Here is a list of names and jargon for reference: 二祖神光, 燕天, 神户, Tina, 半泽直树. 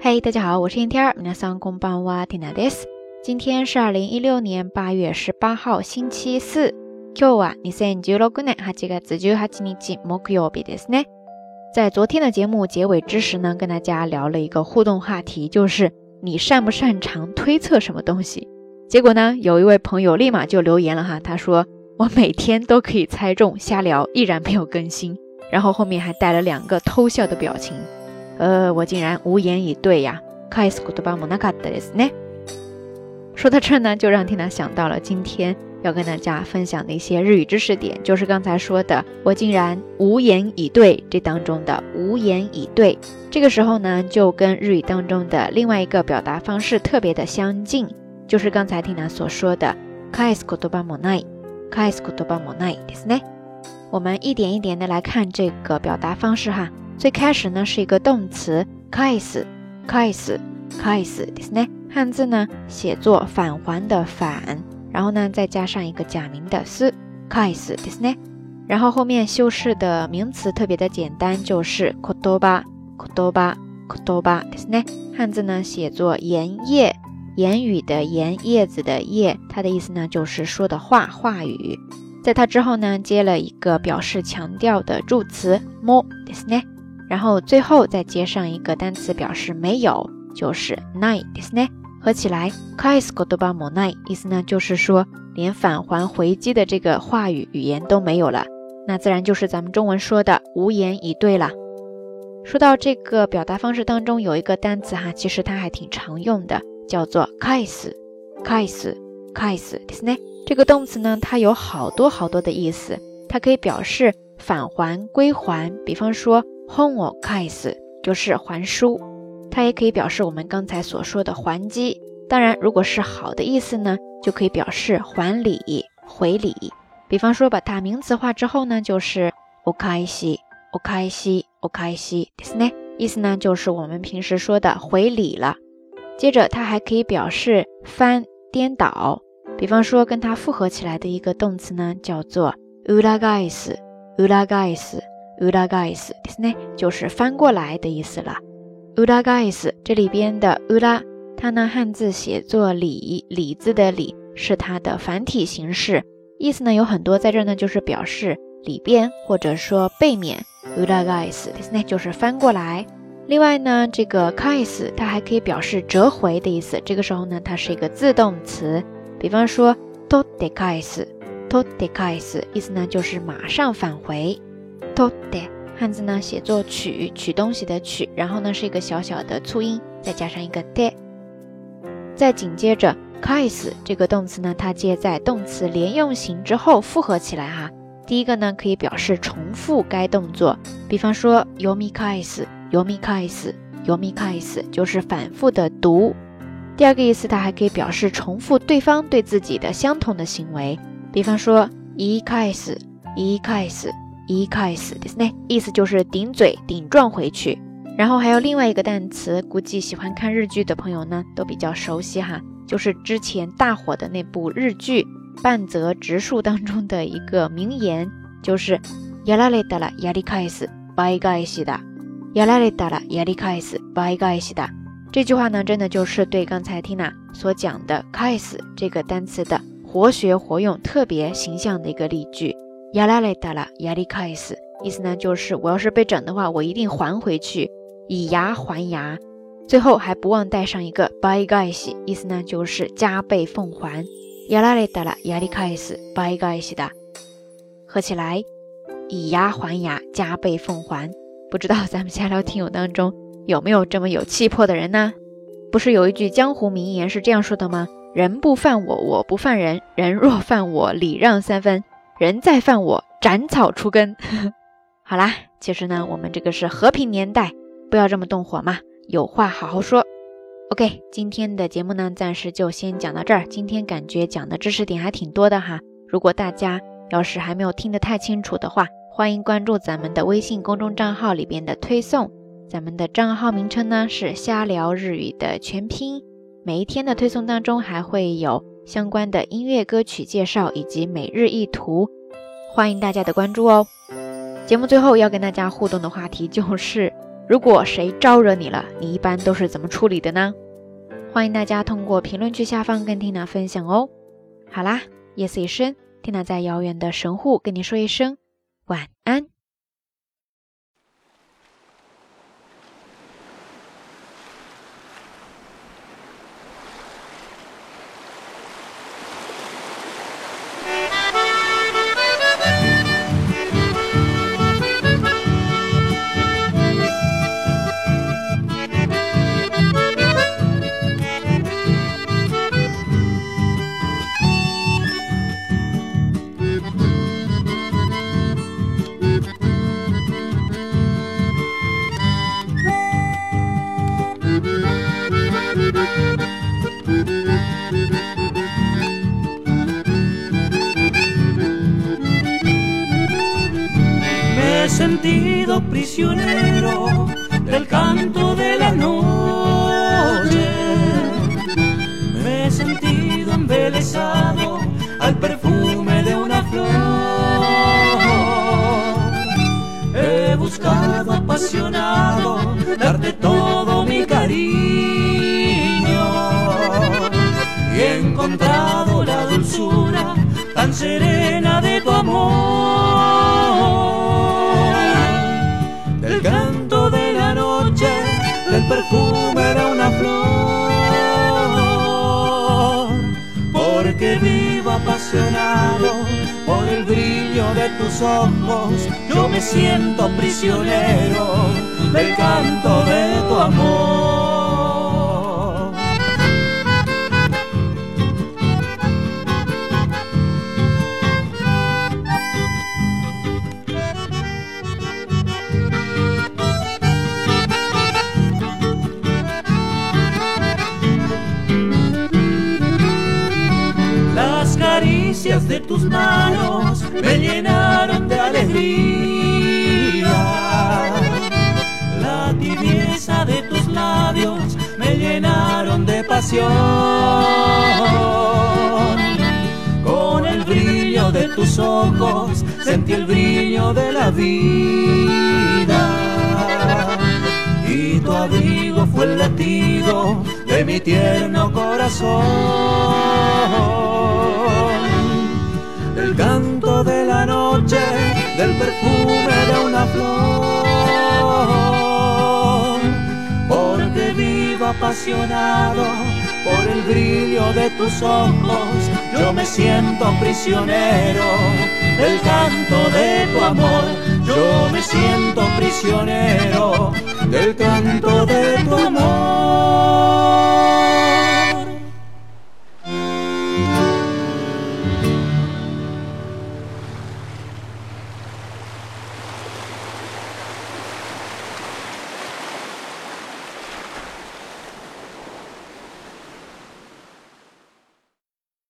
嘿，大家好，我是燕天，皆さんこんばんは、Tinaです。今天是2016年8月18号星期四。今日は2016年8月18日木曜日ですね。在昨天的节目结尾之时呢，跟大家聊了一个互动话题，就是你擅不擅长推测什么东西？结果呢，有一位朋友立马就留言了哈，他说我每天都可以猜中，瞎聊，依然没有更新。然后后面还带了2个偷笑的表情。我竟然无言以对呀。说到这呢，就让Tina想到了今天要跟大家分享的一些日语知识点，就是刚才说的我竟然无言以对，这当中的无言以对，这个时候呢，就跟日语当中的另外一个表达方式特别的相近，就是刚才Tina所说的返す言葉もないですね。我们一点一点的来看这个表达方式哈。最开始呢是一个动词返すですね。汉字呢写作返还的返，然后呢再加上一个假名的す，返すですね。然后后面修饰的名词特别的简单，就是言葉ですね。汉字呢写作言叶，言语的言，叶子的叶，它的意思呢就是说的话，话语。在它之后呢，接了一个表示强调的助词もですね，然后最后再接上一个单词表示没有，就是ないですね。合起来返す言葉もない，意思呢就是说连返还回击的这个话语语言都没有了，那自然就是咱们中文说的无言以对了。说到这个表达方式当中有一个单词哈，其实它还挺常用的，叫做返すですね。这个动词呢，它有好多的意思，它可以表示返还、归还，比方说本を返す就是还书，它也可以表示我们刚才所说的还击。当然，如果是好的意思呢，就可以表示还礼、回礼。比方说把它名词化之后呢，就是お返しですね，意思呢就是我们平时说的回礼了。接着它还可以表示翻、颠倒。比方说跟它复合起来的一个动词呢叫做裏返すですね，就是翻过来的意思了。裏返す这里边的裏，它呢汉字写作里，里字的里是它的繁体形式，意思呢有很多，在这呢就是表示里边或者说背面，裏返すですね就是翻过来。另外呢这个返す它还可以表示折回的意思，这个时候呢它是一个自动词，比方说取って返す意思呢就是马上返回。取って汉字呢写作取，取东西的取，然后呢是一个小小的促音，再加上一个て。再紧接着返す这个动词呢，它接在动词连用型之后复合起来哈。第一个呢可以表示重复该动作，比方说読み返す就是反复的读。第二个意思，它还可以表示重复对方对自己的相同的行为，比方说言い返すですね，意思就是顶嘴、顶撞回去。然后还有另外一个单词，估计喜欢看日剧的朋友呢都比较熟悉哈，就是之前大火的那部日剧《半泽直树》当中的一个名言，就是やられたらやり返す倍返しだ。这句话呢真的就是对刚才 Tina 所讲的返す这个单词的活学活用特别形象的一个例句。やられたらやり返す意思呢就是我要是被整的话，我一定还回去，以牙还牙。最后还不忘带上一个倍返し，意思呢就是加倍奉还。やられたらやり返す倍返しだ。合起来以牙还牙，加倍奉还。不知道咱们瞎聊听友当中有没有这么有气魄的人呢？不是有一句江湖名言是这样说的吗？人不犯我，我不犯人，人若犯我，礼让3分，人再犯我，斩草除根。好啦，其实呢我们这个是和平年代，不要这么动火嘛，有话好好说。 OK， 今天的节目呢暂时就先讲到这儿。今天感觉讲的知识点还挺多的哈，如果大家要是还没有听得太清楚的话，欢迎关注咱们的微信公众账号里边的推送，咱们的账号名称呢是瞎聊日语的全拼，每一天的推送当中还会有相关的音乐歌曲介绍以及每日一图，欢迎大家的关注哦。节目最后要跟大家互动的话题就是如果谁招惹你了，你一般都是怎么处理的呢？欢迎大家通过评论区下方跟 Tina 分享哦。好啦，夜色已深， Tina 在遥远的神户跟你说一声晚安。Sentido prisionero del canto de la noche, me he sentido embelesado al perfume de una flor, he buscado apasionado darte todo mi cariño y he encontrado la dulzura tan serena de tu amor. Del canto de la noche, del perfume de una flor, porque vivo apasionado por el brillo de tus ojos, yo me siento prisionero del canto de tu amor. De tus manos me llenaron de alegría, la tibieza de tus labios me llenaron de pasión, con el brillo de tus ojos sentí el brillo de la vida y tu abrigo fue el latido de mi tierno corazón. Del canto de la noche, del perfume de una flor, porque vivo apasionado por el brillo de tus ojos, yo me siento prisionero del canto de tu amor, yo me siento prisionero del canto de tu amor.